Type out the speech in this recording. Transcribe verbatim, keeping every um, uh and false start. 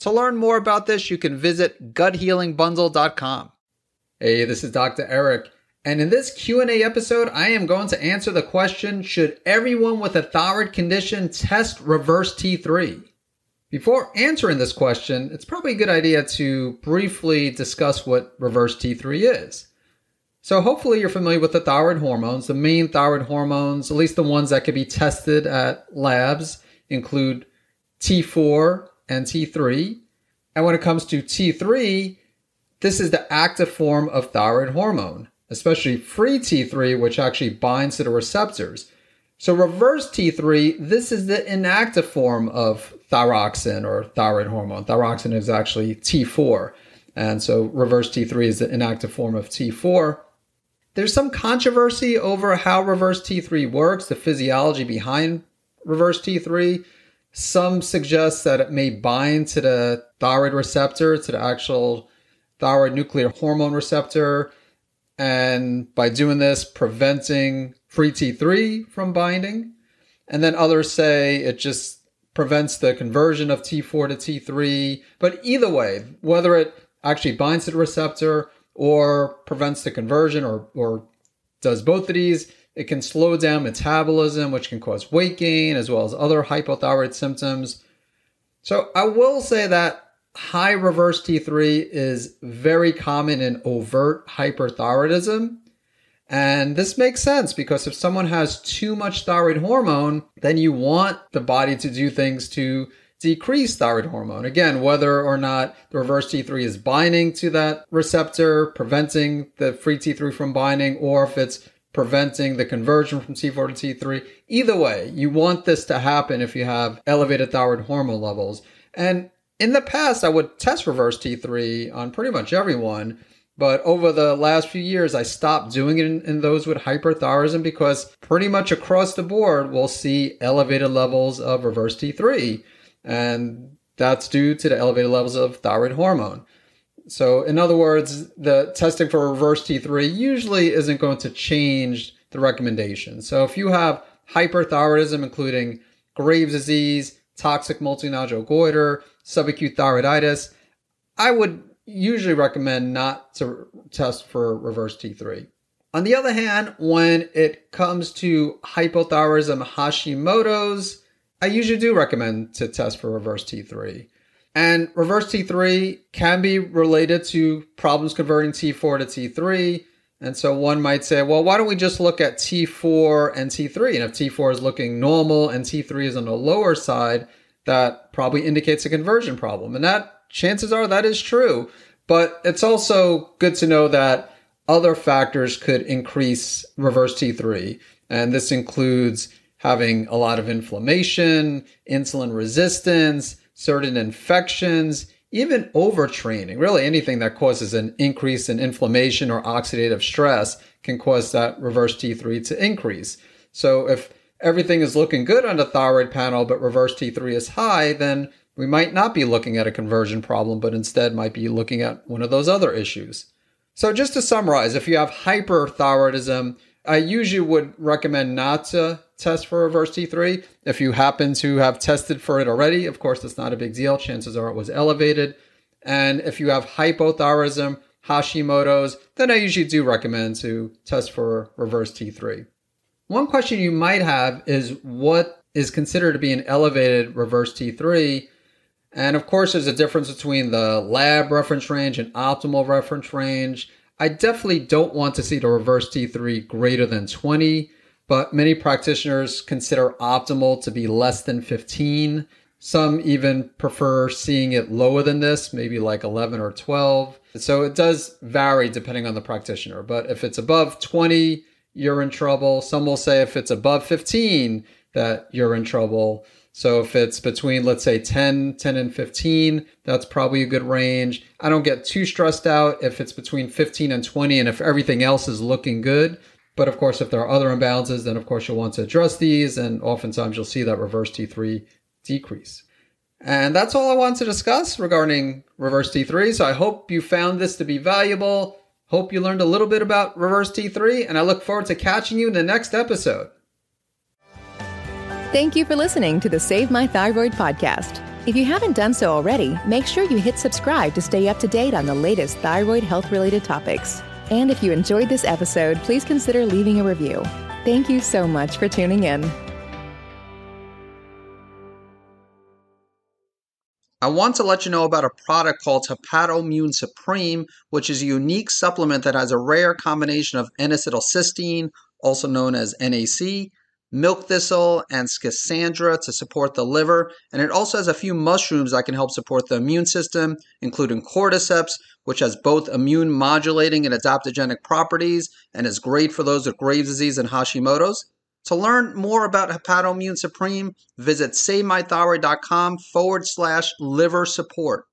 To learn more about this, you can visit gut healing bundle dot com. Hey, this is Doctor Eric, and in this Q and A episode, I am going to answer the question, should everyone with a thyroid condition test reverse T three? Before answering this question, it's probably a good idea to briefly discuss what reverse T three is. So hopefully you're familiar with the thyroid hormones. The main thyroid hormones, at least the ones that can be tested at labs, include T four and T three. And when it comes to T three, this is the active form of thyroid hormone, especially free T three, which actually binds to the receptors. So reverse T three, this is the inactive form of thyroxine or thyroid hormone. Thyroxine is actually T four. And so reverse T three is the inactive form of T four. There's some controversy over how reverse T three works, the physiology behind reverse T three. Some suggest that it may bind to the thyroid receptor, to the actual thyroid nuclear hormone receptor. And by doing this, preventing free T three from binding. And then others say it just prevents the conversion of T four to T three. But either way, whether it actually binds to the receptor or prevents the conversion or, or does both of these, it can slow down metabolism, which can cause weight gain as well as other hypothyroid symptoms. So I will say that high reverse T three is very common in overt hyperthyroidism. And this makes sense because if someone has too much thyroid hormone, then you want the body to do things to decrease thyroid hormone. Again, whether or not the reverse T three is binding to that receptor, preventing the free T three from binding, or if it's preventing the conversion from T four to T three. Either way, you want this to happen if you have elevated thyroid hormone levels. And in the past, I would test reverse T three on pretty much everyone. But over the last few years, I stopped doing it in, in those with hyperthyroidism because pretty much across the board, we'll see elevated levels of reverse T three. And that's due to the elevated levels of thyroid hormone. So in other words, the testing for reverse T three usually isn't going to change the recommendation. So if you have hyperthyroidism, including Graves' disease, toxic multinodular goiter, subacute thyroiditis, I would usually recommend not to test for reverse T three. On the other hand, when it comes to hypothyroidism, Hashimoto's, I usually do recommend to test for reverse T three. And reverse T three can be related to problems converting T four to T three. And so one might say, well, why don't we just look at T four and T three? And if T four is looking normal and T three is on the lower side, that probably indicates a conversion problem. And that chances are that is true, but it's also good to know that other factors could increase reverse T three. And this includes having a lot of inflammation, insulin resistance, certain infections, even overtraining. Really anything that causes an increase in inflammation or oxidative stress can cause that reverse T three to increase. So if everything is looking good on the thyroid panel, but reverse T three is high, then we might not be looking at a conversion problem, but instead might be looking at one of those other issues. So just to summarize, if you have hyperthyroidism, I usually would recommend not to test for reverse T three. If you happen to have tested for it already, of course, that's not a big deal. Chances are it was elevated. And if you have hypothyroidism, Hashimoto's, then I usually do recommend to test for reverse T three. One question you might have is what is considered to be an elevated reverse T three. And of course, there's a difference between the lab reference range and optimal reference range. I definitely don't want to see the reverse T three greater than twenty, but many practitioners consider optimal to be less than fifteen. Some even prefer seeing it lower than this, maybe like eleven or twelve. So it does vary depending on the practitioner. But if it's above twenty, you're in trouble. Some will say if it's above fifteen, that you're in trouble. So if it's between, let's say, ten, ten and fifteen, that's probably a good range. I don't get too stressed out if it's between fifteen and twenty and if everything else is looking good. But of course, if there are other imbalances, then of course you'll want to address these. And oftentimes you'll see that reverse T three decrease. And that's all I want to discuss regarding reverse T three. So I hope you found this to be valuable. Hope you learned a little bit about reverse T three, and I look forward to catching you in the next episode. Thank you for listening to the Save My Thyroid podcast. If you haven't done so already, make sure you hit subscribe to stay up to date on the latest thyroid health-related topics. And if you enjoyed this episode, please consider leaving a review. Thank you so much for tuning in. I want to let you know about a product called Hepatoimmune Supreme, which is a unique supplement that has a rare combination of N-acetylcysteine, also known as N A C, milk thistle, and schisandra to support the liver. And it also has a few mushrooms that can help support the immune system, including cordyceps, which has both immune modulating and adaptogenic properties and is great for those with Graves' disease and Hashimoto's. To learn more about Hepatoimmune Supreme, visit savemythyroid.com forward slash liver support.